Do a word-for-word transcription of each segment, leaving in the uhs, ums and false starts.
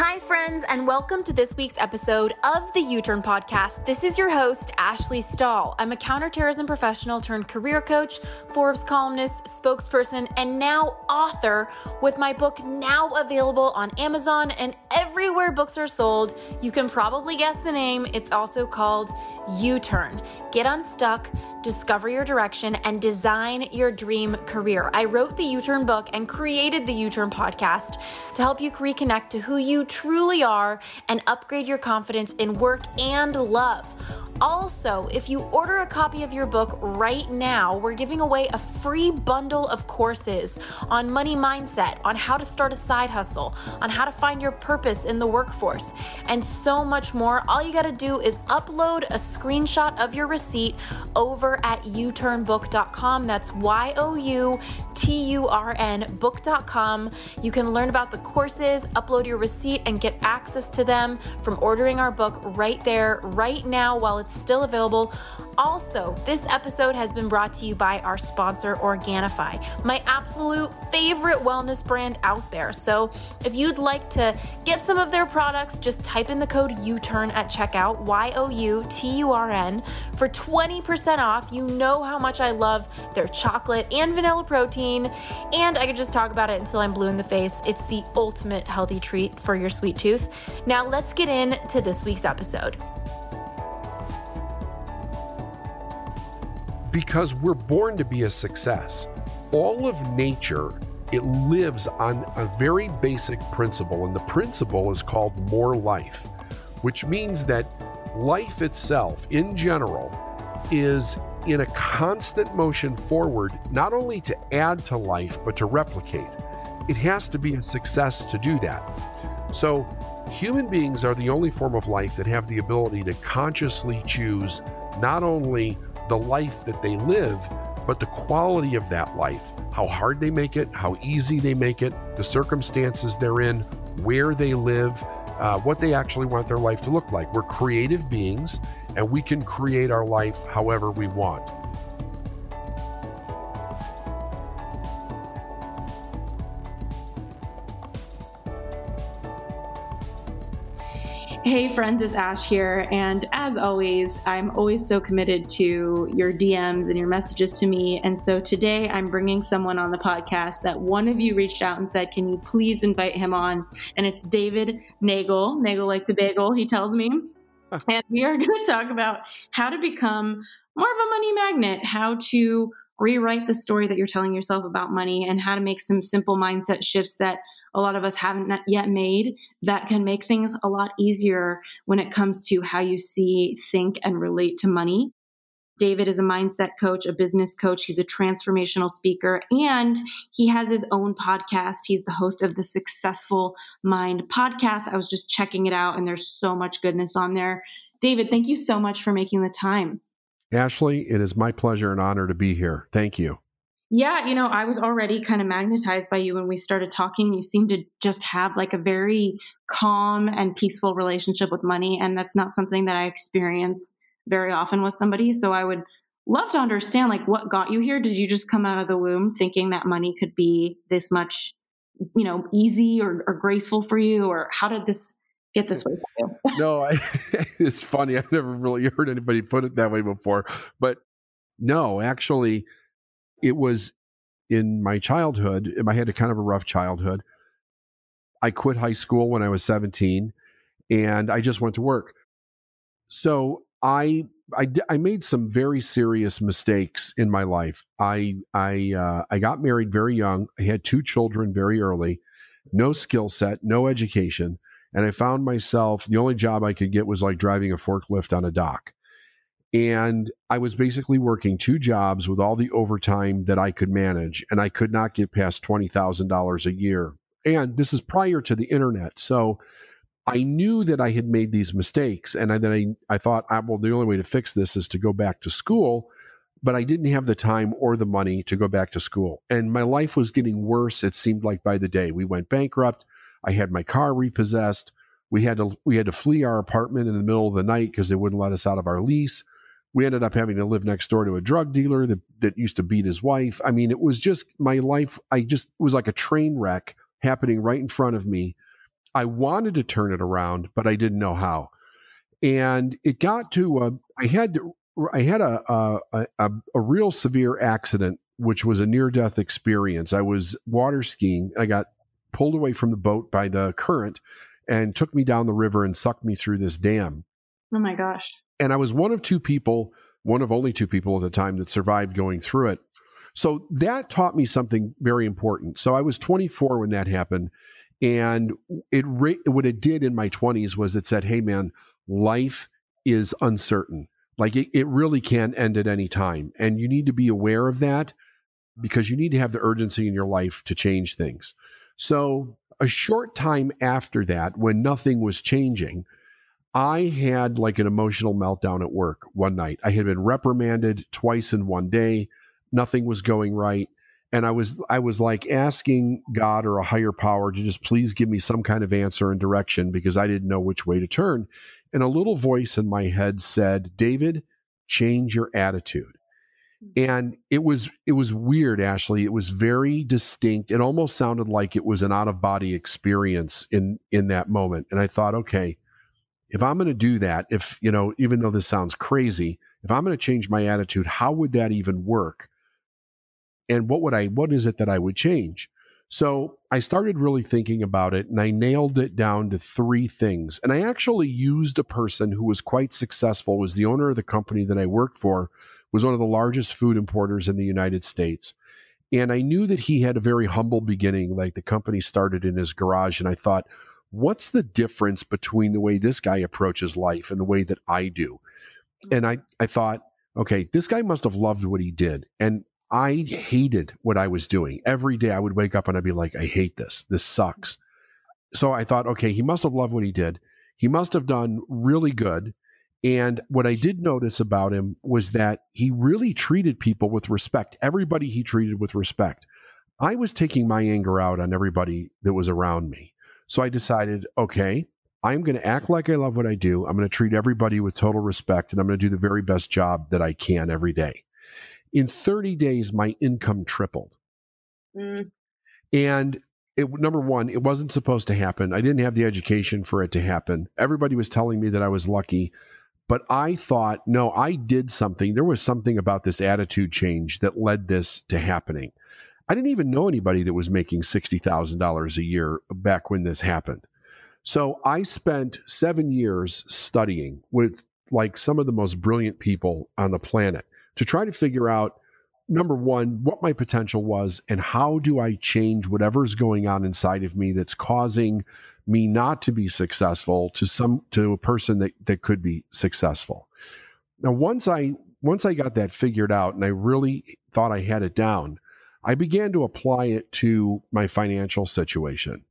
Hi friends, and welcome to this week's episode of the U-Turn Podcast. This is your host, Ashley Stahl. I'm a counterterrorism professional turned career coach, Forbes columnist, spokesperson, and now author with my book now available on Amazon and everywhere books are sold. You can probably guess the name. It's also called U-Turn. Get unstuck, discover your direction, and design your dream career. I wrote the U-Turn book and created the U-Turn Podcast to help you reconnect to who you You truly are and upgrade your confidence in work and love. Also, if you order a copy of your book right now, we're giving away a free bundle of courses on money mindset, on how to start a side hustle, on how to find your purpose in the workforce, and so much more. All you got to do is upload a screenshot of your receipt over at u turn book dot com. That's Y O U T U R N book dot com. You can learn about the courses, upload your receipt, and get access to them from ordering our book right there, right now, while it's still available. Also, this episode has been brought to you by our sponsor, Organifi, my absolute favorite wellness brand out there. So if you'd like to get some of their products, just type in the code U-Turn at checkout, Y O U T U R N, for twenty percent off. You know how much I love their chocolate and vanilla protein, and I could just talk about it until I'm blue in the face. It's the ultimate healthy treat for your sweet tooth. Now let's get into this week's episode. Because we're born to be a success. All of nature, it lives on a very basic principle, and the principle is called more life, which means that life itself in general is in a constant motion forward, not only to add to life, but to replicate. It has to be a success to do that. So human beings are the only form of life that have the ability to consciously choose not only the life that they live, but the quality of that life, how hard they make it, how easy they make it, the circumstances they're in, where they live, uh, what they actually want their life to look like. We're creative beings, and we can create our life however we want. Hey friends, it's Ash here, and as always, I'm always so committed to your D Ms and your messages to me, and so today I'm bringing someone on the podcast that one of you reached out and said, can you please invite him on, and it's David Neagle, Neagle like the bagel, he tells me, and we are going to talk about how to become more of a money magnet, how to rewrite the story that you're telling yourself about money, and how to make some simple mindset shifts that a lot of us haven't yet made that can make things a lot easier when it comes to how you see, think, and relate to money. David is a mindset coach, a business coach. He's a transformational speaker, and he has his own podcast. He's the host of the Successful Mind podcast. I was just checking it out, and there's so much goodness on there. David, thank you so much for making the time. Ashley, it is my pleasure and honor to be here. Thank you. Yeah, you know, I was already kind of magnetized by you when we started talking. You seem to just have like a very calm and peaceful relationship with money, and that's not something that I experience very often with somebody. So I would love to understand, like, what got you here? Did you just come out of the womb thinking that money could be this much, you know, easy or, or graceful for you, or how did this get this way for you? No, I, it's funny. I've never really heard anybody put it that way before, but no, actually. It was in my childhood. I had a kind of a rough childhood. I quit high school when I was seventeen, and I just went to work. So I I, I made some very serious mistakes in my life. I I uh, I got married very young. I had two children very early. No skill set, no education, and I found myself the only job I could get was like driving a forklift on a dock. And I was basically working two jobs with all the overtime that I could manage, and I could not get past twenty thousand dollars a year. And this is prior to the internet. So I knew that I had made these mistakes, and I, that I, I thought, ah, well, the only way to fix this is to go back to school, but I didn't have the time or the money to go back to school. And my life was getting worse, it seemed like, by the day. We went bankrupt. I had my car repossessed. We had to, we had to flee our apartment in the middle of the night because they wouldn't let us out of our lease. We ended up having to live next door to a drug dealer that, that used to beat his wife. I mean, it was just my life. I just it was like a train wreck happening right in front of me. I wanted to turn it around, but I didn't know how. And it got to, uh, I had to, I had a, a, a, a real severe accident, which was a near-death experience. I was water skiing. I got pulled away from the boat by the current and took me down the river and sucked me through this dam. Oh my gosh. And I was one of two people, one of only two people at the time that survived going through it. So that taught me something very important. So I was twenty-four when that happened. And it what it did in my twenties was it said, hey man, life is uncertain. Like it, it really can end at any time. And you need to be aware of that because you need to have the urgency in your life to change things. So a short time after that, when nothing was changing, I had like an emotional meltdown at work one night. I had been reprimanded twice in one day. Nothing was going right. And I was I was like asking God or a higher power to just please give me some kind of answer and direction because I didn't know which way to turn. And a little voice in my head said, David, change your attitude. And it was it was weird, Ashley. It was very distinct. It almost sounded like it was an out-of-body experience in in that moment. And I thought, okay, if I'm going to do that, if, you know, even though this sounds crazy, if I'm going to change my attitude, how would that even work? And what would I, what is it that I would change? So I started really thinking about it and I nailed it down to three things. And I actually used a person who was quite successful, was the owner of the company that I worked for, was one of the largest food importers in the United States. And I knew that he had a very humble beginning, like the company started in his garage. And I thought, what's the difference between the way this guy approaches life and the way that I do? And I, I thought, okay, this guy must have loved what he did. And I hated what I was doing. Every day I would wake up and I'd be like, I hate this. This sucks. So I thought, okay, he must have loved what he did. He must have done really good. And what I did notice about him was that he really treated people with respect. Everybody he treated with respect. I was taking my anger out on everybody that was around me. So I decided, okay, I'm going to act like I love what I do. I'm going to treat everybody with total respect and I'm going to do the very best job that I can every day. In thirty days, my income tripled. Mm. And it, number one, it wasn't supposed to happen. I didn't have the education for it to happen. Everybody was telling me that I was lucky, but I thought, no, I did something. There was something about this attitude change that led this to happening. I didn't even know anybody that was making sixty thousand dollars a year back when this happened. So I spent seven years studying with like some of the most brilliant people on the planet, to try to figure out, number one, what my potential was and how do I change whatever's going on inside of me that's causing me not to be successful to some to a person that, that could be successful. Now, once I once I got that figured out and I really thought I had it down, I began to apply it to my financial situation.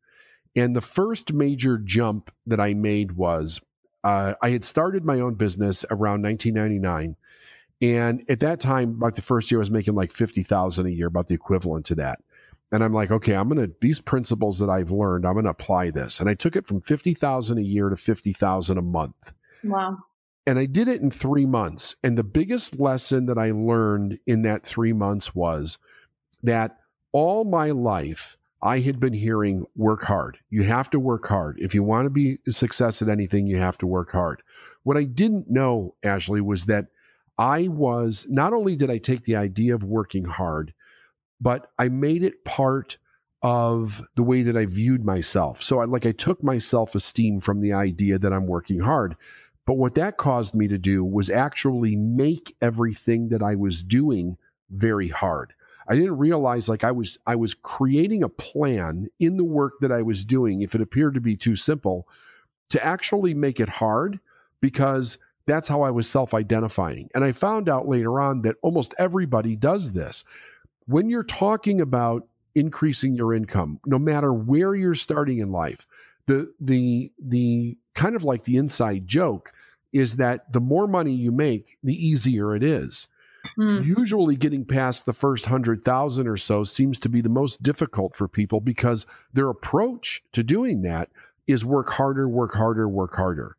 And the first major jump that I made was uh, I had started my own business around nineteen ninety-nine. And at that time, about the first year, I was making like fifty thousand dollars a year, about the equivalent to that. And I'm like, okay, I'm going to, these principles that I've learned, I'm going to apply this. And I took it from fifty thousand dollars a year to fifty thousand dollars a month. Wow. And I did it in three months. And the biggest lesson that I learned in that three months was that all my life, I had been hearing work hard. You have to work hard. If you want to be a success at anything, you have to work hard. What I didn't know, Ashley, was that I was, not only did I take the idea of working hard, but I made it part of the way that I viewed myself. So I like I took my self-esteem from the idea that I'm working hard. But what that caused me to do was actually make everything that I was doing very hard. I didn't realize like I was I was creating a plan in the work that I was doing, if it appeared to be too simple, to actually make it hard because that's how I was self-identifying. And I found out later on that almost everybody does this. When you're talking about increasing your income, no matter where you're starting in life, the the the kind of like the inside joke is that the more money you make, the easier it is. Mm. Usually getting past the first one hundred thousand or so seems to be the most difficult for people because their approach to doing that is work harder, work harder, work harder.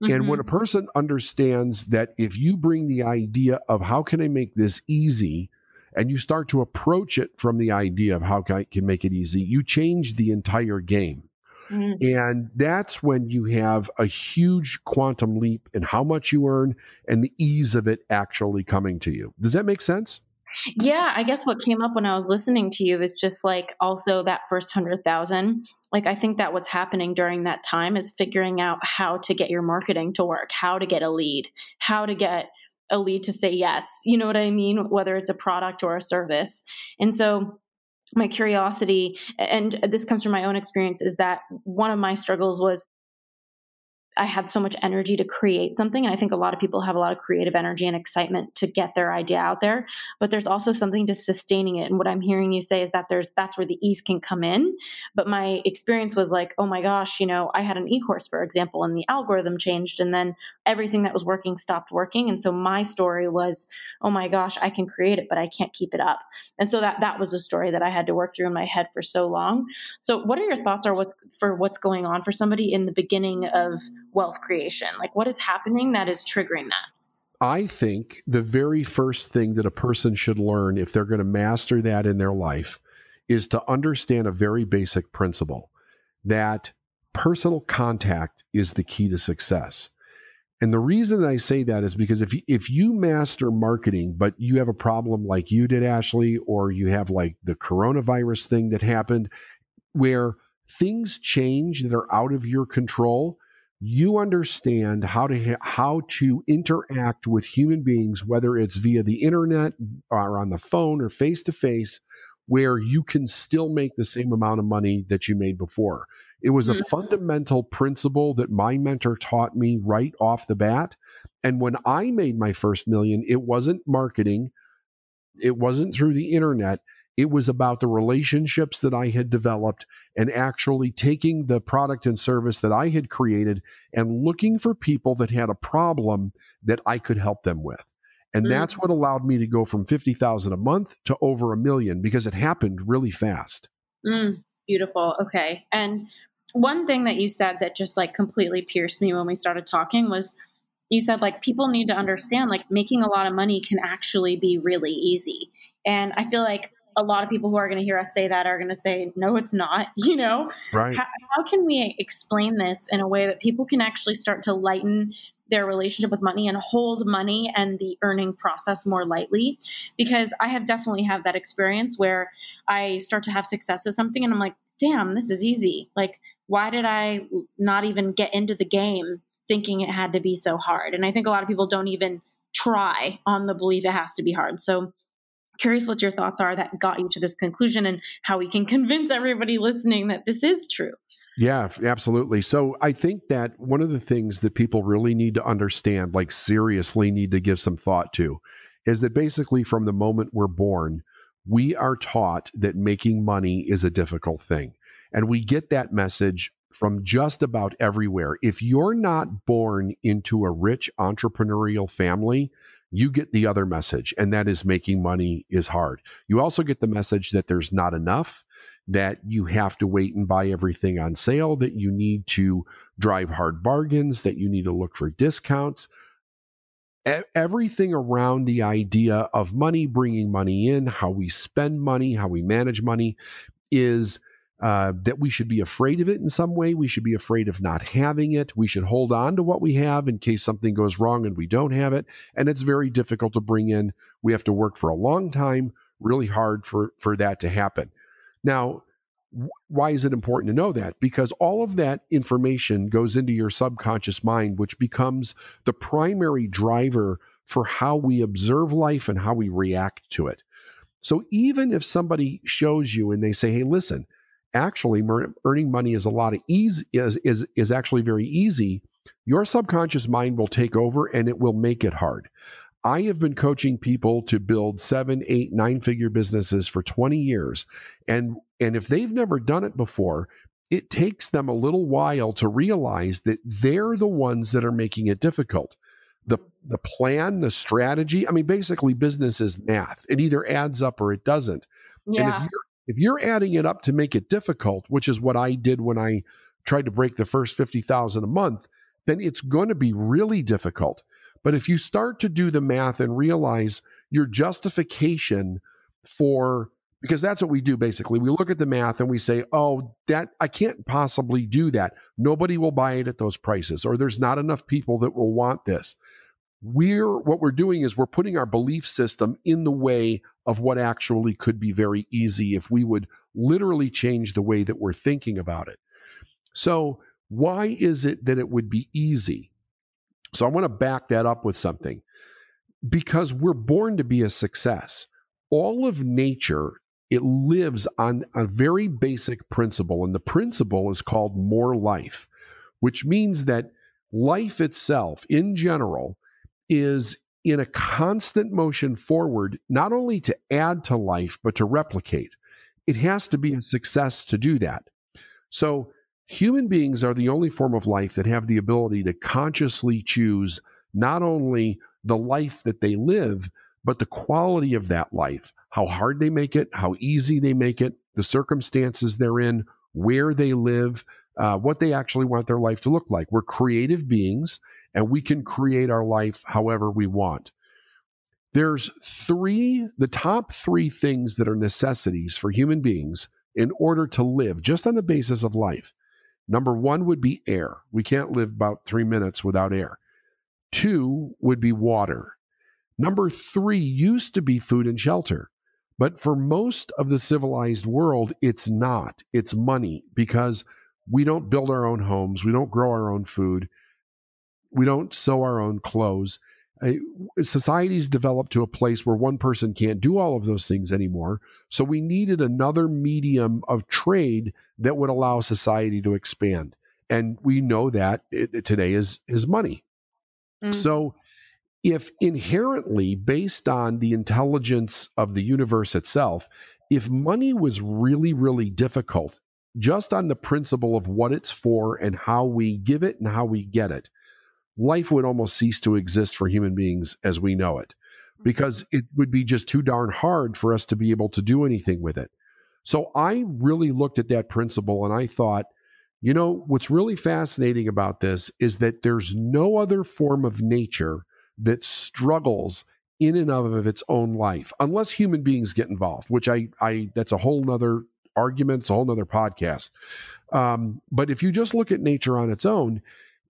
And mm-hmm. when a person understands that if you bring the idea of how can I make this easy, and you start to approach it from the idea of how can I can make it easy, you change the entire game. Mm-hmm. And that's when you have a huge quantum leap in how much you earn and the ease of it actually coming to you. Does that make sense? Yeah, I guess what came up when I was listening to you is just like also that first hundred thousand. Like, I think that what's happening during that time is figuring out how to get your marketing to work, how to get a lead, how to get a lead to say yes. You know what I mean? Whether it's a product or a service. And so my curiosity, and this comes from my own experience, is that one of my struggles was I had so much energy to create something. And I think a lot of people have a lot of creative energy and excitement to get their idea out there, but there's also something to sustaining it. And what I'm hearing you say is that there's, that's where the ease can come in. But my experience was like, oh my gosh, you know, I had an e-course, for example, and the algorithm changed and then everything that was working stopped working. And so my story was, oh my gosh, I can create it, but I can't keep it up. And so that, that was a story that I had to work through in my head for so long. So what are your thoughts or what's for what's going on for somebody in the beginning of wealth creation? Like, what is happening that is triggering that? I think the very first thing that a person should learn if they're going to master that in their life is to understand a very basic principle, that personal contact is the key to success. And the reason I say that is because if you, if you master marketing, but you have a problem like you did, Ashley, or you have like the coronavirus thing that happened where things change that are out of your control, you understand how to how to interact with human beings, whether it's via the internet or on the phone or face-to-face, where you can still make the same amount of money that you made before. It was a fundamental principle that my mentor taught me right off the bat. And when I made my first million, it wasn't marketing. It wasn't through the internet. It was about the relationships that I had developed and actually taking the product and service that I had created and looking for people that had a problem that I could help them with. And mm-hmm. that's what allowed me to go from fifty thousand a month to over a million, because it happened really fast. Mm, beautiful. Okay. And one thing that you said that just like completely pierced me when we started talking was you said like people need to understand like making a lot of money can actually be really easy. And I feel like a lot of people who are going to hear us say that are going to say, no, it's not, you know, right. how, how can we explain this in a way that people can actually start to lighten their relationship with money and hold money and the earning process more lightly? Because I have definitely have that experience where I start to have success at something and I'm like, damn, this is easy. Like, why did I not even get into the game thinking it had to be so hard? And I think a lot of people don't even try on the belief it has to be hard. So curious what your thoughts are that got you to this conclusion and how we can convince everybody listening that this is true. Yeah, absolutely. So I think that one of the things that people really need to understand, like seriously need to give some thought to, is that basically from the moment we're born, we are taught that making money is a difficult thing. And we get that message from just about everywhere. If you're not born into a rich entrepreneurial family, you get the other message, and that is making money is hard. You also get the message that there's not enough, that you have to wait and buy everything on sale, that you need to drive hard bargains, that you need to look for discounts. Everything around the idea of money, bringing money in, how we spend money, how we manage money is Uh, that we should be afraid of it in some way. We should be afraid of not having it. We should hold on to what we have in case something goes wrong and we don't have it. And it's very difficult to bring in. We have to work for a long time, really hard for, for that to happen. Now, w- why is it important to know that? Because all of that information goes into your subconscious mind, which becomes the primary driver for how we observe life and how we react to it. So even if somebody shows you and they say, hey, listen, actually earning money is a lot of easy is, is, is actually very easy, your subconscious mind will take over and it will make it hard. I have been coaching people to build seven, eight, nine figure businesses for twenty years. And, and if they've never done it before, it takes them a little while to realize that they're the ones that are making it difficult. The, the plan, the strategy, I mean, basically business is math. It either adds up or it doesn't. Yeah. And if you're If you're adding it up to make it difficult, which is what I did when I tried to break the first fifty thousand a month, then it's going to be really difficult. But if you start to do the math and realize your justification for Because that's what we do, basically. We look at the math and we say, oh, that I can't possibly do that. Nobody will buy it at those prices, or there's not enough people that will want this. We're, what we're doing is we're putting our belief system in the way of what actually could be very easy if we would literally change the way that we're thinking about it. So why is it that it would be easy? So I want to back that up with something. Because we're born to be a success. All of nature, it lives on a very basic principle, and the principle is called more life, which means that life itself in general is in a constant motion forward, not only to add to life, but to replicate. It has to be a success to do that. So human beings are the only form of life that have the ability to consciously choose not only the life that they live, but the quality of that life, how hard they make it, how easy they make it, the circumstances they're in, where they live, uh, what they actually want their life to look like. We're creative beings, and we can create our life however we want. There's three, the top three things that are necessities for human beings in order to live just on the basis of life. Number one would be air. We can't live about three minutes without air. Two would be water. Number three used to be food and shelter, but for most of the civilized world, it's not. It's money, because we don't build our own homes. We don't grow our own food. We don't sew our own clothes. Society's developed to a place where one person can't do all of those things anymore. So we needed another medium of trade that would allow society to expand. And we know that it, today is, is money. Mm. So if inherently, based on the intelligence of the universe itself, if money was really, really difficult, just on the principle of what it's for and how we give it and how we get it, life would almost cease to exist for human beings as we know it, because it would be just too darn hard for us to be able to do anything with it. So I really looked at that principle and I thought, you know, what's really fascinating about this is that there's no other form of nature that struggles in and of its own life, unless human beings get involved, which I, I that's a whole nother argument, it's a whole nother podcast. Um, but if you just look at nature on its own,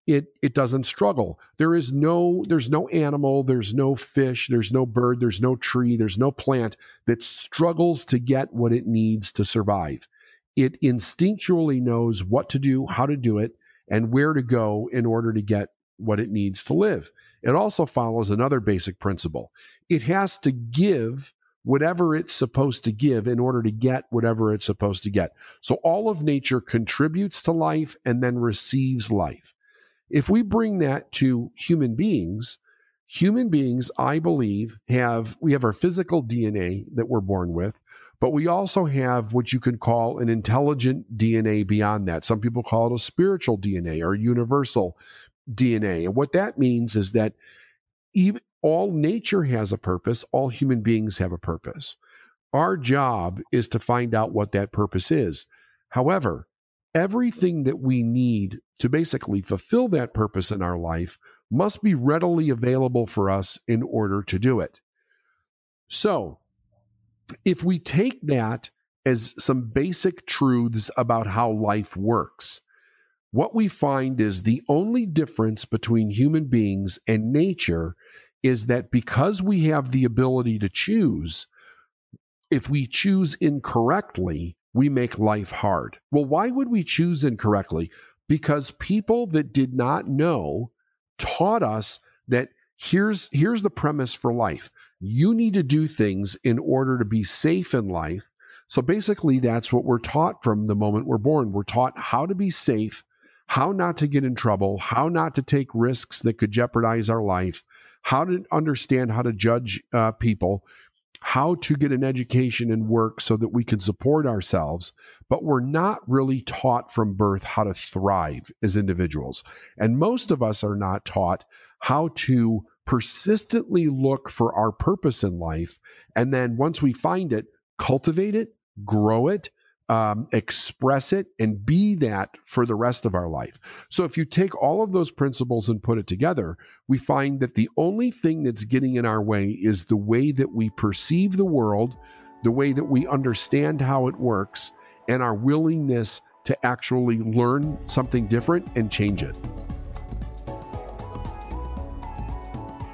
it it doesn't struggle. There is no, there's no animal, there's no fish, there's no bird, there's no tree, there's no plant that struggles to get what it needs to survive. It instinctually knows what to do, how to do it, and where to go in order to get what it needs to live. It also follows another basic principle. It has to give whatever it's supposed to give in order to get whatever it's supposed to get. So all of nature contributes to life and then receives life. If we bring that to human beings, human beings, I believe, have, we have our physical D N A that we're born with, but we also have what you can call an intelligent D N A beyond that. Some people call it a spiritual D N A or universal D N A. And what that means is that even all nature has a purpose, all human beings have a purpose. Our job is to find out what that purpose is. However, everything that we need to basically fulfill that purpose in our life must be readily available for us in order to do it. So, if we take that as some basic truths about how life works, what we find is the only difference between human beings and nature is that because we have the ability to choose, if we choose incorrectly, we make life hard. Well, why would we choose incorrectly? Because people that did not know taught us that here's, here's the premise for life. You need to do things in order to be safe in life. So basically, that's what we're taught from the moment we're born. We're taught how to be safe, how not to get in trouble, how not to take risks that could jeopardize our life, how to understand how to judge uh, people, how to get an education and work so that we can support ourselves. But we're not really taught from birth how to thrive as individuals. And most of us are not taught how to persistently look for our purpose in life. And then once we find it, cultivate it, grow it, um, express it, and be that for the rest of our life. So if you take all of those principles and put it together, we find that the only thing that's getting in our way is the way that we perceive the world, the way that we understand how it works and our willingness to actually learn something different and change it.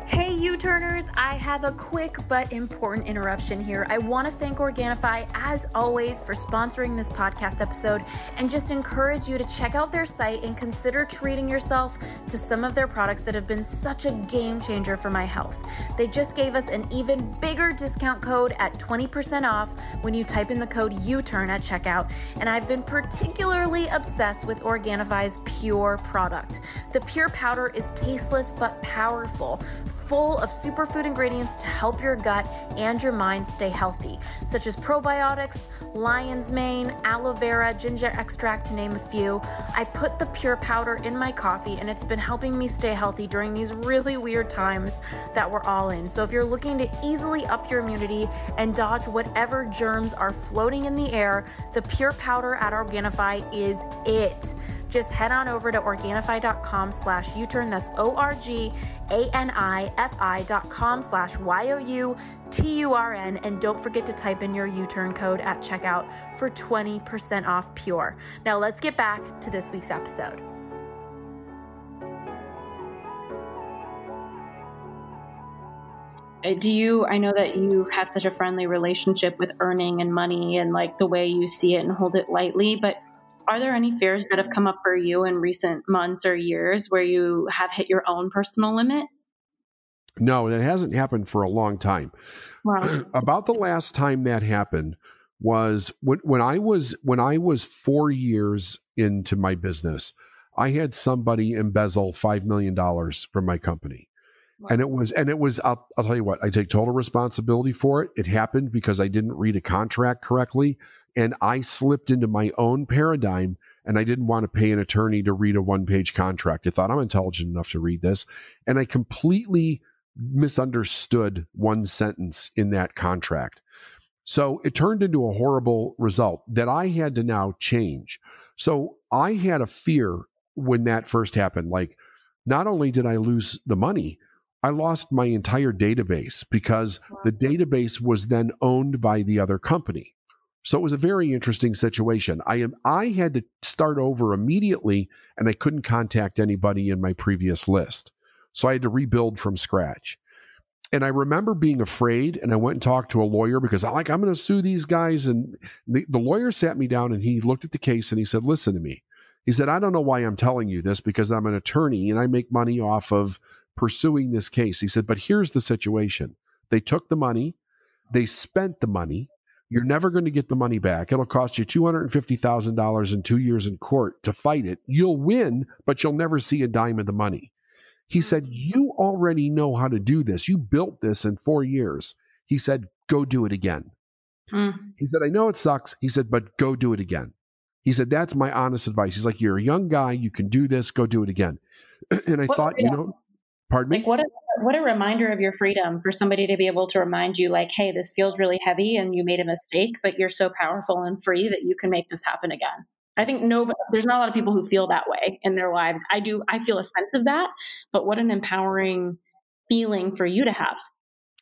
Hey, U-Turners, I have a quick but important interruption here. I want to thank Organifi, as always, for sponsoring this podcast episode and just encourage you to check out their site and consider treating yourself to some of their products that have been such a game changer for my health. They just gave us an even bigger discount code at twenty percent off when you type in the code U-Turn at checkout, and I've been particularly obsessed with Organifi's Pure product. The Pure powder is tasteless but powerful, full of superfood ingredients to help your gut and your mind stay healthy, such as probiotics, lion's mane, aloe vera, ginger extract, to name a few. I put the Pure powder in my coffee, and it's been helping me stay healthy during these really weird times that we're all in. So if you're looking to easily up your immunity and dodge whatever germs are floating in the air, the Pure powder at Organifi is it. Just head on over to Organifi.com slash U-Turn. That's O-R-G-A-N-I-F-I dot com slash Y O U T U R N. And don't forget to type in your U-Turn code at checkout for twenty percent off Pure. Now let's get back to this week's episode. Do you, I know that you have such a friendly relationship with earning and money and like the way you see it and hold it lightly, but are there any fears that have come up for you in recent months or years where you have hit your own personal limit? No, that hasn't happened for a long time. Wow. About the last time that happened was when, when I was when I was four years into my business. I had somebody embezzle five million dollars from my company, wow. and it was and it was. I'll, I'll tell you what, I take total responsibility for it. It happened because I didn't read a contract correctly. And I slipped into my own paradigm, and I didn't want to pay an attorney to read a one-page contract. I thought, I'm intelligent enough to read this. And I completely misunderstood one sentence in that contract. So it turned into a horrible result that I had to now change. So I had a fear when that first happened. Like, not only did I lose the money, I lost my entire database because the database was then owned by the other company. So it was a very interesting situation. I am, I had to start over immediately, and I couldn't contact anybody in my previous list. So I had to rebuild from scratch. And I remember being afraid, and I went and talked to a lawyer because I'm like, I'm going to sue these guys. And the, the lawyer sat me down, and he looked at the case, and he said, listen to me. He said, I don't know why I'm telling you this because I'm an attorney, and I make money off of pursuing this case. He said, but here's the situation. They took the money. They spent the money. You're never going to get the money back. It'll cost you two hundred fifty thousand dollars in two years in court to fight it. You'll win, but you'll never see a dime of the money. He said, you already know how to do this. You built this in four years. He said, go do it again. Mm. He said, I know it sucks. He said, but go do it again. He said, that's my honest advice. He's like, you're a young guy. You can do this. Go do it again. And I what thought, you know, pardon me? Like what a, what a reminder of your freedom for somebody to be able to remind you like, hey, this feels really heavy and you made a mistake, but you're so powerful and free that you can make this happen again. I think no, there's not a lot of people who feel that way in their lives. I do. I feel a sense of that, but what an empowering feeling for you to have.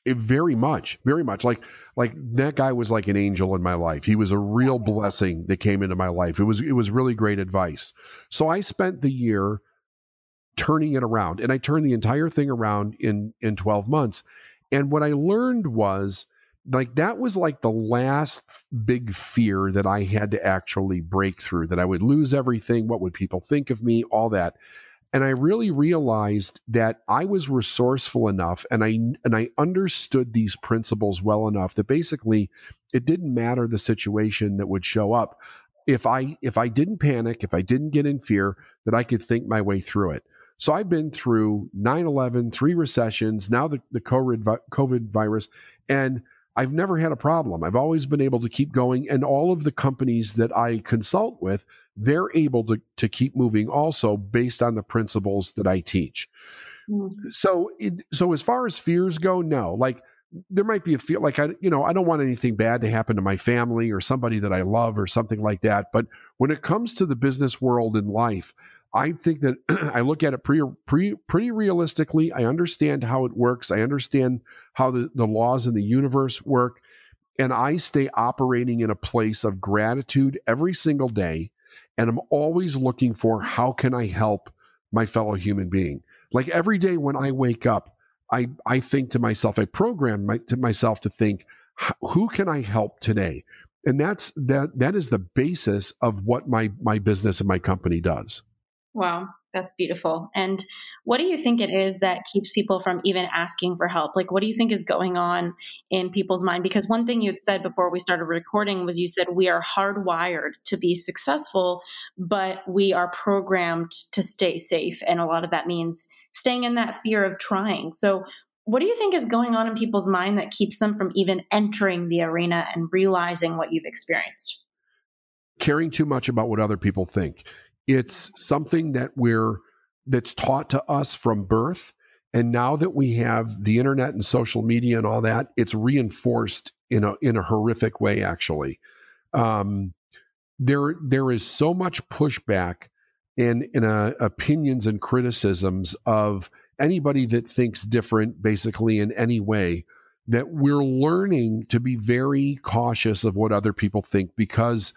It very much, very much. Like, like that guy was like an angel in my life. He was a real blessing that came into my life. It was, it was really great advice. So I spent the year turning it around. And I turned the entire thing around in, in twelve months. And what I learned was like, that was like the last big fear that I had to actually break through, that I would lose everything. What would people think of me? All that. And I really realized that I was resourceful enough and I, and I understood these principles well enough that basically it didn't matter the situation that would show up. If I, if I didn't panic, if I didn't get in fear, that I could think my way through it. So I've been through nine eleven, three recessions, now the, the COVID virus, and I've never had a problem. I've always been able to keep going. And all of the companies that I consult with, they're able to, to keep moving also based on the principles that I teach. Mm-hmm. So it, so as far as fears go, no. Like there might be a fear, like I, you know, I don't want anything bad to happen to my family or somebody that I love or something like that. But when it comes to the business world and life, I think that I look at it pretty, pretty, pretty realistically. I understand how it works. I understand how the, the laws in the universe work. And I stay operating in a place of gratitude every single day. And I'm always looking for, how can I help my fellow human being? Like every day when I wake up, I, I think to myself, I program my, to myself to think, who can I help today? And that's that that is the basis of what my my business and my company does. Wow, that's beautiful. And what do you think it is that keeps people from even asking for help? Like, what do you think is going on in people's mind? Because one thing you had said before we started recording was you said we are hardwired to be successful, but we are programmed to stay safe. And a lot of that means staying in that fear of trying. So what do you think is going on in people's mind that keeps them from even entering the arena and realizing what you've experienced? Caring too much about what other people think. It's something that we're, that's taught to us from birth. And now that we have the internet and social media and all that, it's reinforced in a, in a horrific way, actually. Um, there, there is so much pushback in, in a, opinions and criticisms of anybody that thinks different, basically in any way, that we're learning to be very cautious of what other people think, because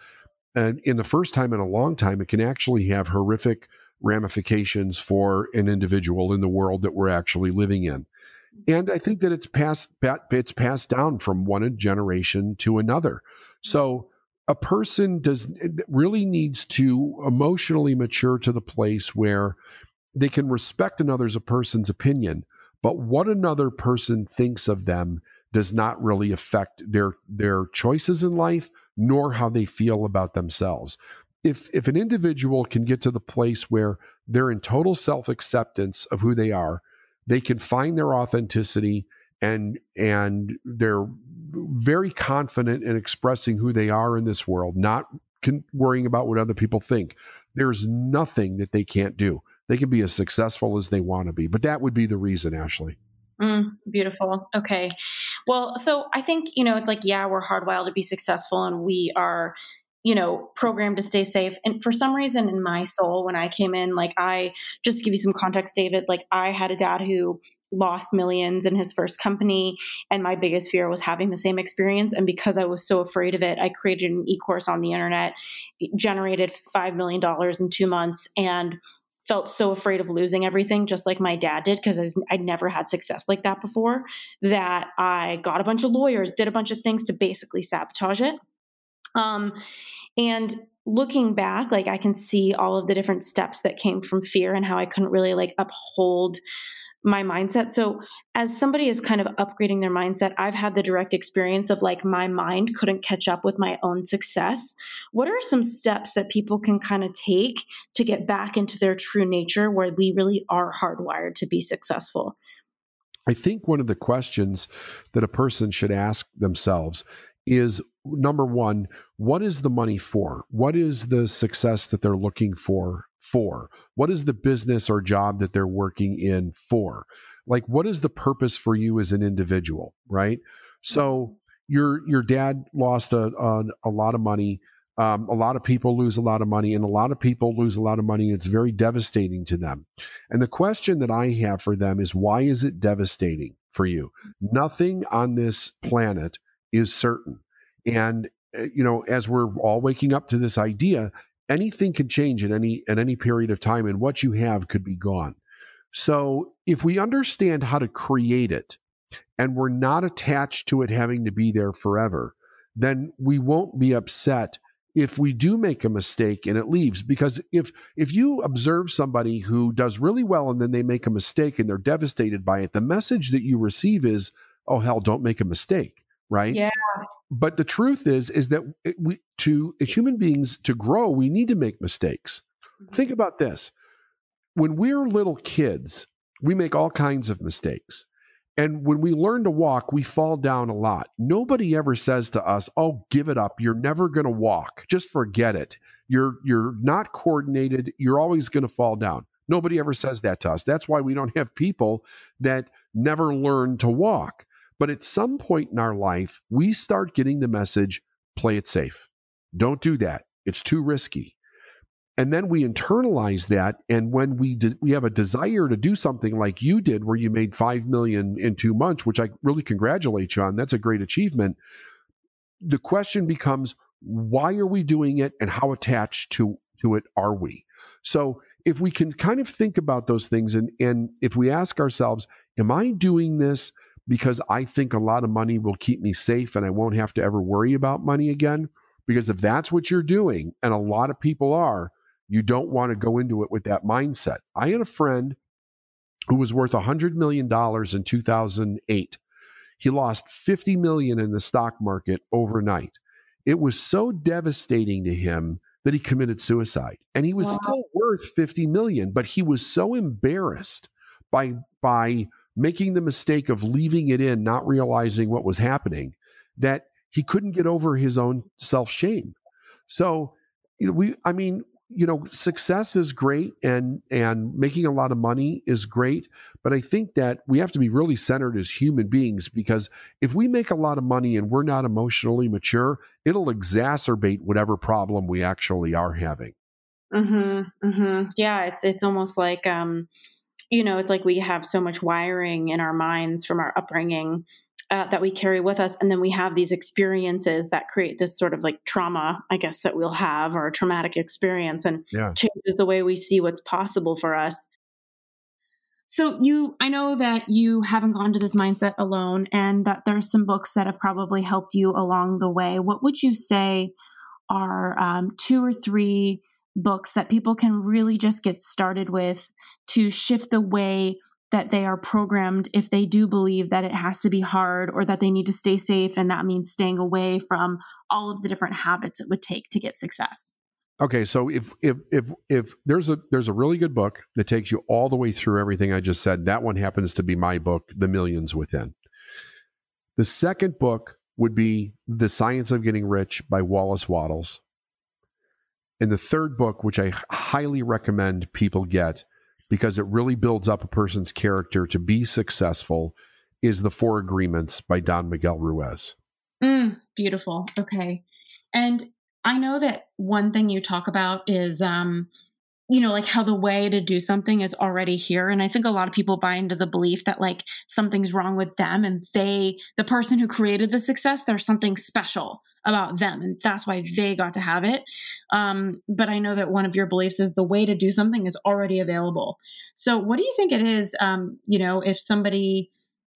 uh, in the first time in a long time, it can actually have horrific ramifications for an individual in the world that we're actually living in. And I think that it's passed, it's passed down from one generation to another. So a person does really needs to emotionally mature to the place where they can respect another's a person's opinion, but what another person thinks of them does not really affect their their choices in life, nor how they feel about themselves. If if an individual can get to the place where they're in total self-acceptance of who they are, they can find their authenticity and and they're very confident in expressing who they are in this world, not con- worrying about what other people think. There's nothing that they can't do. They can be as successful as they want to be. But that would be the reason, Ashley. Mm, beautiful. Okay. Well, so I think, you know, it's like, yeah, we're hardwired to be successful and we are, you know, programmed to stay safe. And for some reason in my soul, when I came in, like I, just to give you some context, David, like I had a dad who lost millions in his first company. And my biggest fear was having the same experience. And because I was so afraid of it, I created an e-course on the internet, generated five million dollars in two months. And felt so afraid of losing everything, just like my dad did, because I'd never had success like that before, that I got a bunch of lawyers, did a bunch of things to basically sabotage it. Um, and looking back, like I can see all of the different steps that came from fear and how I couldn't really like uphold my mindset. So as somebody is kind of upgrading their mindset, I've had the direct experience of like my mind couldn't catch up with my own success. What are some steps that people can kind of take to get back into their true nature where we really are hardwired to be successful? I think one of the questions that a person should ask themselves is, number one, what is the money for? What is the success that they're looking for? For? What is the business or job that they're working in for? Like, what is the purpose for you as an individual, right? So your your dad lost a, a, a lot of money. Um, a lot of people lose a lot of money, and a lot of people lose a lot of money. It's very devastating to them. And the question that I have for them is, why is it devastating for you? Nothing on this planet is certain. And, you know, as we're all waking up to this idea, anything can change at any at any period of time, and what you have could be gone. So if we understand how to create it, and we're not attached to it having to be there forever, then we won't be upset if we do make a mistake and it leaves. Because if if you observe somebody who does really well and then they make a mistake and they're devastated by it, the message that you receive is, oh, hell, don't make a mistake, right? Yeah. But the truth is, is that we, to as human beings, to grow, we need to make mistakes. Mm-hmm. Think about this. When we're little kids, we make all kinds of mistakes. And when we learn to walk, we fall down a lot. Nobody ever says to us, oh, give it up. You're never going to walk. Just forget it. You're, you're not coordinated. You're always going to fall down. Nobody ever says that to us. That's why we don't have people that never learn to walk. But at some point in our life, we start getting the message, play it safe. Don't do that. It's too risky. And then we internalize that. And when we de- we have a desire to do something like you did, where you made five million in two months, which I really congratulate you on, that's a great achievement. the question becomes, why are we doing it and how attached to, to it are we? So if we can kind of think about those things, and, and if we ask ourselves, am I doing this because I think a lot of money will keep me safe and I won't have to ever worry about money again? Because if that's what you're doing, and a lot of people are, you don't want to go into it with that mindset. I had a friend who was worth one hundred million dollars in two thousand eight. He lost fifty million dollars in the stock market overnight. It was so devastating to him that he committed suicide. And he was wow. still worth fifty million dollars, but he was so embarrassed by, by making the mistake of leaving it in, not realizing what was happening, that he couldn't get over his own self-shame. So we, I mean, you know, success is great, and, and making a lot of money is great, but I think that we have to be really centered as human beings, because if we make a lot of money and we're not emotionally mature, it'll exacerbate whatever problem we actually are having. Mm-hmm. Mm-hmm. Yeah. It's, it's almost like, um, you know, it's like we have so much wiring in our minds from our upbringing uh, that we carry with us. And then we have these experiences that create this sort of like trauma, I guess, that we'll have, or a traumatic experience, and yeah. changes the way we see what's possible for us. So you, I know that you haven't gone to this mindset alone, and that there's some books that have probably helped you along the way. What would you say are um, two or three books that people can really just get started with to shift the way that they are programmed, if they do believe that it has to be hard, or that they need to stay safe, and that means staying away from all of the different habits it would take to get success? Okay, so if if if if there's a there's a really good book that takes you all the way through everything I just said. That one happens to be my book, The Millions Within. The second book would be The Science of Getting Rich by Wallace Wattles. And the third book, which I highly recommend people get because it really builds up a person's character to be successful, is The Four Agreements by Don Miguel Ruiz. Mm, beautiful. Okay. And I know that one thing you talk about is, um, you know, like how the way to do something is already here. And I think a lot of people buy into the belief that like something's wrong with them, and they, the person who created the success, there's something special about them, and that's why they got to have it. Um, but I know that one of your beliefs is the way to do something is already available. So what do you think it is, um, you know, if somebody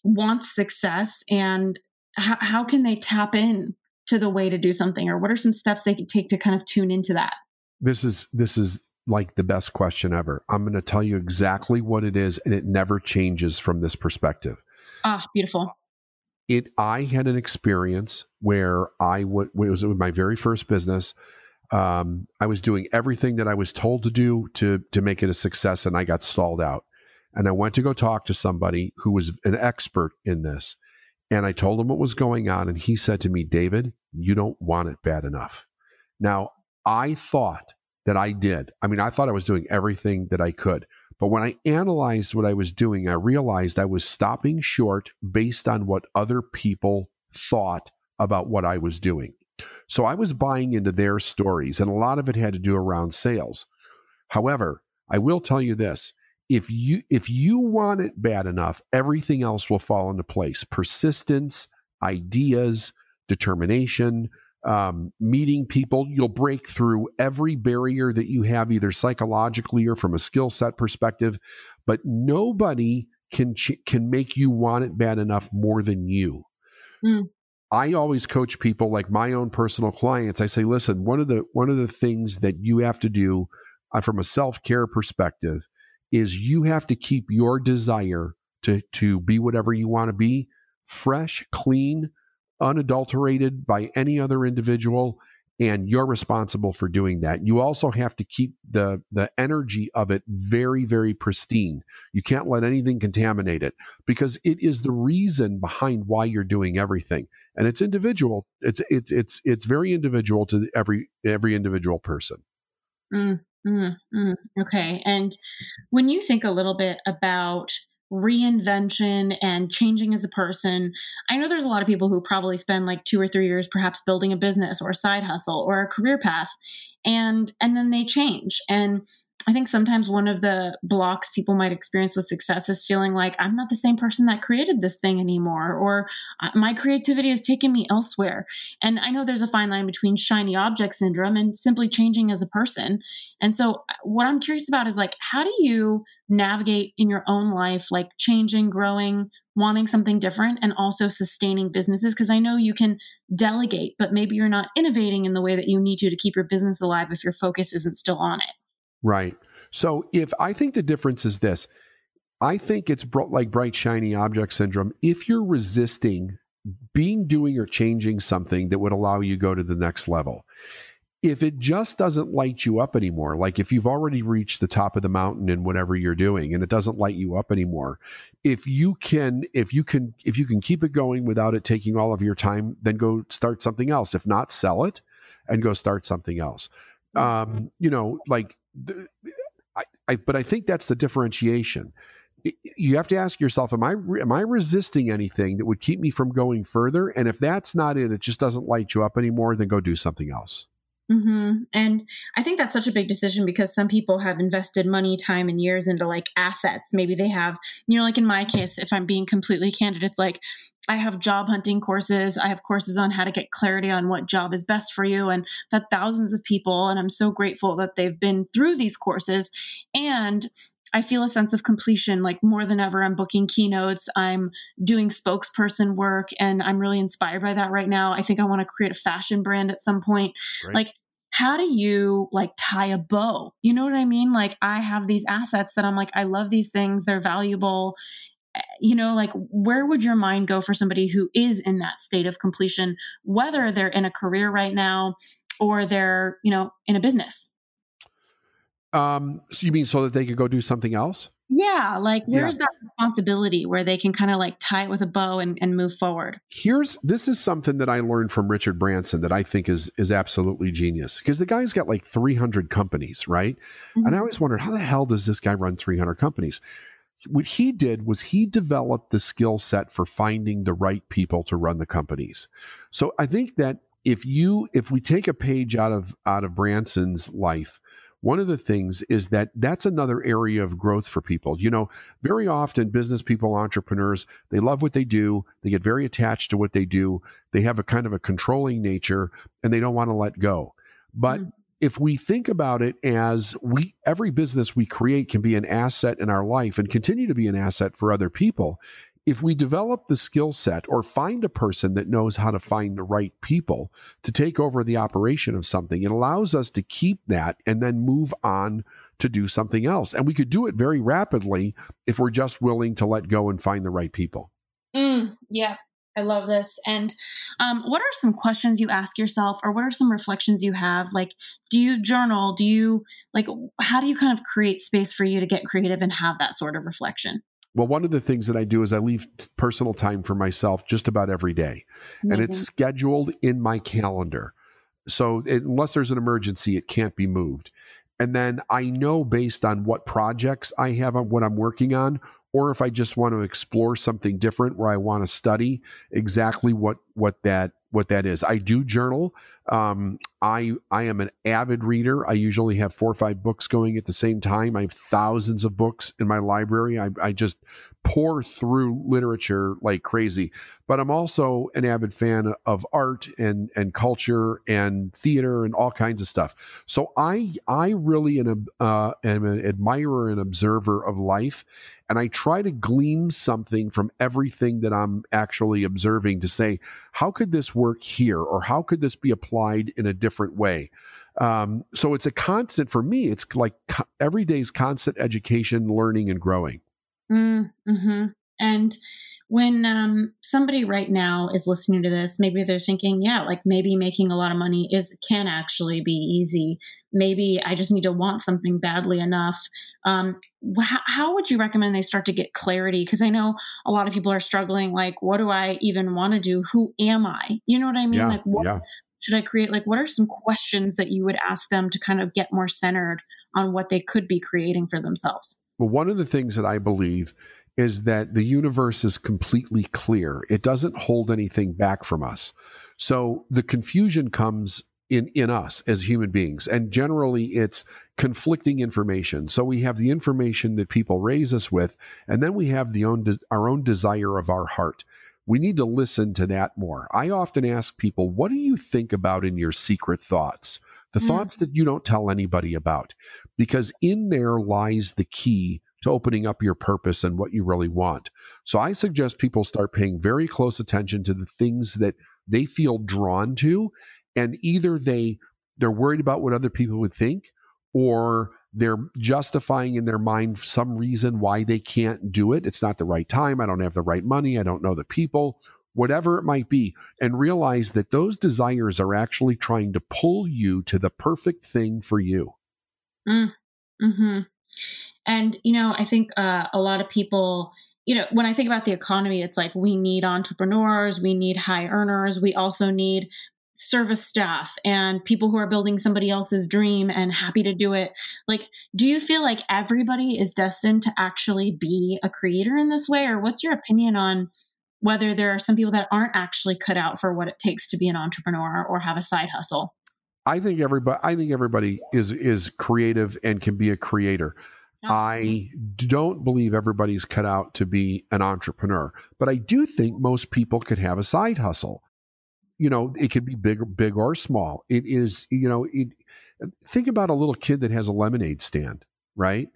wants success, and how, how can they tap in to the way to do something, or what are some steps they could take to kind of tune into that? This is, this is like the best question ever. I'm going to tell you exactly what it is, and it never changes from this perspective. Ah, beautiful. It, I had an experience where I w- it was with my very first business. Um, I was doing everything that I was told to do to, to make it a success, and I got stalled out. And I went to go talk to somebody who was an expert in this. And I told him what was going on, and he said to me, "David, you don't want it bad enough." Now, I thought that I did. I mean, I thought I was doing everything that I could. But when I analyzed what I was doing, I realized I was stopping short based on what other people thought about what I was doing. So I was buying into their stories, and a lot of it had to do around sales. However, I will tell you this, if you, if you want it bad enough, everything else will fall into place. Persistence, ideas, determination, Um, meeting people, you'll break through every barrier that you have, either psychologically or from a skill set perspective, but nobody can ch- can make you want it bad enough more than you. Mm. I always coach people, like my own personal clients. I say, listen, one of the one of the things that you have to do uh, from a self-care perspective is you have to keep your desire to to be whatever you want to be fresh, clean, unadulterated by any other individual, and you're responsible for doing that. You also have to keep the the energy of it very, very pristine. You can't let anything contaminate it, because it is the reason behind why you're doing everything. And it's individual. It's it's it's it's very individual to every every individual person. Mm, mm, mm. Okay. And when you think a little bit about reinvention and changing as a person, I know there's a lot of people who probably spend like two or three years perhaps building a business or a side hustle or a career path, and and then they change. And I think sometimes one of the blocks people might experience with success is feeling like I'm not the same person that created this thing anymore, or my creativity has taken me elsewhere. And I know there's a fine line between shiny object syndrome and simply changing as a person. And so what I'm curious about is like, how do you navigate in your own life, like changing, growing, wanting something different, and also sustaining businesses? Because I know you can delegate, but maybe you're not innovating in the way that you need to to keep your business alive if your focus isn't still on it. Right. So if I think the difference is this, I think it's br- like bright, shiny object syndrome. If you're resisting being, doing, or changing something that would allow you to go to the next level, if it just doesn't light you up anymore, like if you've already reached the top of the mountain in whatever you're doing and it doesn't light you up anymore, if you can, if you can, if you can keep it going without it taking all of your time, then go start something else. If not, sell it and go start something else. Um, you know, like, I, I, but I think that's the differentiation. You have to ask yourself, am I, am I resisting anything that would keep me from going further? And if that's not it, it just doesn't light you up anymore, then go do something else. Mm-hmm. And I think that's such a big decision because some people have invested money, time, and years into like assets. Maybe they have, you know, like in my case, if I'm being completely candid, it's like I have job hunting courses. I have courses on how to get clarity on what job is best for you. And I've had thousands of people, and I'm so grateful that they've been through these courses. And I feel a sense of completion, like more than ever. I'm booking keynotes, I'm doing spokesperson work, and I'm really inspired by that right now. I think I want to create a fashion brand at some point. Right. Like, how do you like tie a bow? You know what I mean? Like, I have these assets that I'm like, I love these things. They're valuable. You know, like, where would your mind go for somebody who is in that state of completion, whether they're in a career right now or they're, you know, in a business? Um, so you mean so that they could go do something else? Yeah. Like, where's yeah. that responsibility where they can kind of like tie it with a bow and, and move forward? Here's, this is something that I learned from Richard Branson that I think is, is absolutely genius, because the guy's got like three hundred companies, right? Mm-hmm. And I always wondered, how the hell does this guy run three hundred companies? What he did was he developed the skill set for finding the right people to run the companies. So I think that if you, if we take a page out of, out of Branson's life, one of the things is that that's another area of growth for people. You know, very often business people, entrepreneurs, they love what they do. They get very attached to what they do. They have a kind of a controlling nature and they don't want to let go. But mm-hmm. if we think about it as we, every business we create can be an asset in our life and continue to be an asset for other people. If we develop the skill set or find a person that knows how to find the right people to take over the operation of something, it allows us to keep that and then move on to do something else. And we could do it very rapidly if we're just willing to let go and find the right people. Mm, yeah, I love this. And um, what are some questions you ask yourself, or what are some reflections you have? Like, do you journal? Do you like, how do you kind of create space for you to get creative and have that sort of reflection? Well, one of the things that I do is I leave personal time for myself just about every day, mm-hmm. and it's scheduled in my calendar. So it, unless there's an emergency, it can't be moved. And then I know based on what projects I have on what I'm working on, or if I just want to explore something different where I want to study exactly what, what that, what that is. I do journal. Um, I, I am an avid reader. I usually have four or five books going at the same time. I have thousands of books in my library. I, I just pour through literature like crazy, but I'm also an avid fan of art and, and culture and theater and all kinds of stuff. So I, I really am, a, uh, am an admirer and observer of life. And I try to glean something from everything that I'm actually observing to say, how could this work here? Or how could this be applied in a different way? Um, so it's a constant for me. It's like co- every day's constant education, learning, and growing. Mm-hmm. And when um, somebody right now is listening to this, maybe they're thinking, yeah, like maybe making a lot of money is can actually be easy. Maybe I just need to want something badly enough. Um, wh- how would you recommend they start to get clarity? Because I know a lot of people are struggling, like, what do I even want to do? Who am I? You know what I mean? Yeah, like, what yeah. should I create? Like, what are some questions that you would ask them to kind of get more centered on what they could be creating for themselves? Well, one of the things that I believe is that the universe is completely clear. It doesn't hold anything back from us. So the confusion comes in, in us as human beings. And generally it's conflicting information. So we have the information that people raise us with, and then we have the own de- our own desire of our heart. We need to listen to that more. I often ask people, what do you think about in your secret thoughts? The mm. thoughts that you don't tell anybody about, because in there lies the key to opening up your purpose and what you really want. So I suggest people start paying very close attention to the things that they feel drawn to, and either they, they're worried about what other people would think, or they're justifying in their mind some reason why they can't do it. It's not the right time. I don't have the right money. I don't know the people, whatever it might be. And realize that those desires are actually trying to pull you to the perfect thing for you. Mm, mm-hmm. And, you know, I think uh, a lot of people, you know, when I think about the economy, it's like we need entrepreneurs, we need high earners, we also need service staff and people who are building somebody else's dream and happy to do it. Like, do you feel like everybody is destined to actually be a creator in this way? Or what's your opinion on whether there are some people that aren't actually cut out for what it takes to be an entrepreneur or have a side hustle? I think everybody, I think everybody is, is creative and can be a creator. No. I don't believe everybody's cut out to be an entrepreneur, but I do think most people could have a side hustle. You know, it could be big, big or small. It is, you know, it, think about a little kid that has a lemonade stand, right?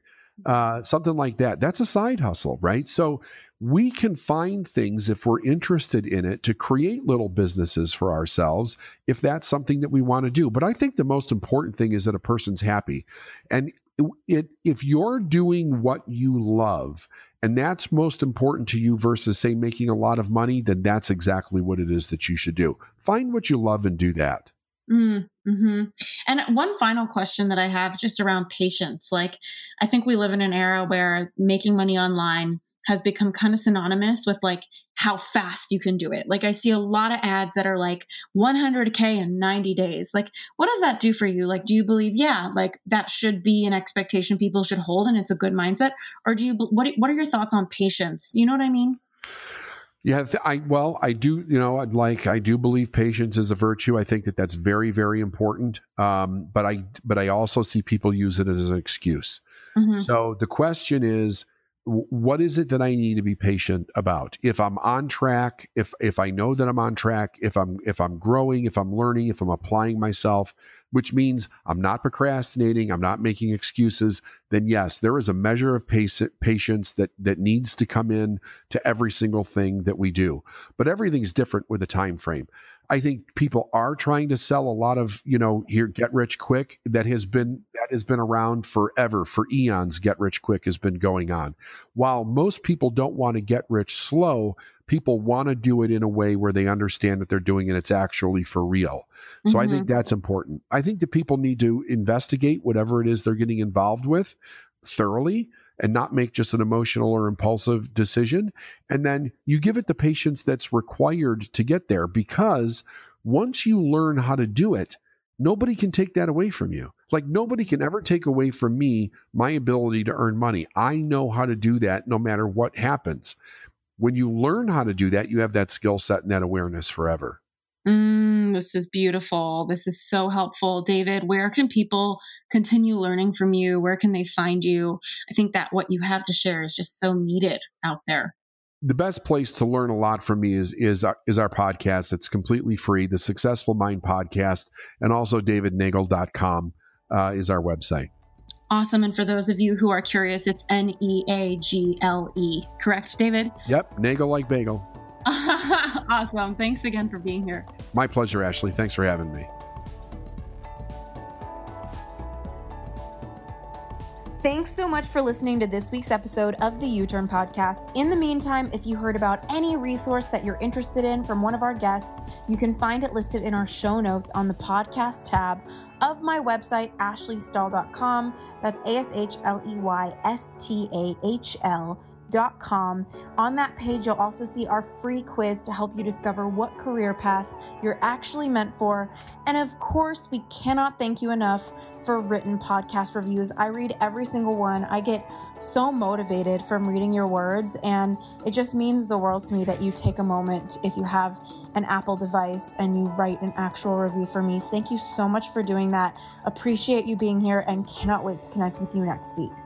Uh, something like that. That's a side hustle, right? So we can find things if we're interested in it to create little businesses for ourselves, if that's something that we want to do. But I think the most important thing is that a person's happy. And it, it, if you're doing what you love and that's most important to you versus, say, making a lot of money, then that's exactly what it is that you should do. Find what you love and do that. Mm-hmm. And one final question that I have just around patience. Like, I think we live in an era where making money online has become kind of synonymous with like how fast you can do it. Like, I see a lot of ads that are like one hundred K in ninety days. Like, what does that do for you? Like, do you believe, yeah, like that should be an expectation people should hold and it's a good mindset? Or do you, what, what are your thoughts on patience? You know what I mean? Yeah, I, well, I do, you know, I'd like, I do believe patience is a virtue. I think that that's very, very important. Um, but I, but I also see people use it as an excuse. Mm-hmm. So the question is, what is it that I need to be patient about? If I'm on track, if if I know that I'm on track, if I'm if I'm growing, if I'm learning, if I'm applying myself, which means I'm not procrastinating, I'm not making excuses, then yes, there is a measure of pace, patience that that needs to come in to every single thing that we do. But everything's different with a time frame. I think people are trying to sell a lot of, you know, here, get rich quick. That has been, that has been around forever, for eons. Get rich quick has been going on. While most people don't want to get rich slow, people want to do it in a way where they understand that they're doing it. It's actually for real. So mm-hmm. I think that's important. I think that people need to investigate whatever it is they're getting involved with thoroughly, and not make just an emotional or impulsive decision. And then you give it the patience that's required to get there, because once you learn how to do it, nobody can take that away from you. Like, nobody can ever take away from me my ability to earn money. I know how to do that no matter what happens. When you learn how to do that, you have that skill set and that awareness forever. Mm, this is beautiful. This is so helpful. David, where can people continue learning from you? Where can they find you? I think that what you have to share is just so needed out there. The best place to learn a lot from me is is our, is our podcast. It's completely free, the Successful Mind podcast, and also david neagle dot com uh, is our website. Awesome. And for those of you who are curious, it's N E A G L E, correct, David? Yep. Nagel like bagel. Awesome. Thanks again for being here. My pleasure, Ashley. Thanks for having me. Thanks so much for listening to this week's episode of the U-Turn Podcast. In the meantime, if you heard about any resource that you're interested in from one of our guests, you can find it listed in our show notes on the podcast tab of my website, ashley stahl dot com. That's A S H L E Y S T A H L Organifi dot com. On that page, you'll also see our free quiz to help you discover what career path you're actually meant for. And of course, we cannot thank you enough for written podcast reviews. I read every single one. I get so motivated from reading your words, and it just means the world to me that you take a moment, if you have an Apple device, and you write an actual review for me. Thank you so much for doing that. Appreciate you being here and cannot wait to connect with you next week.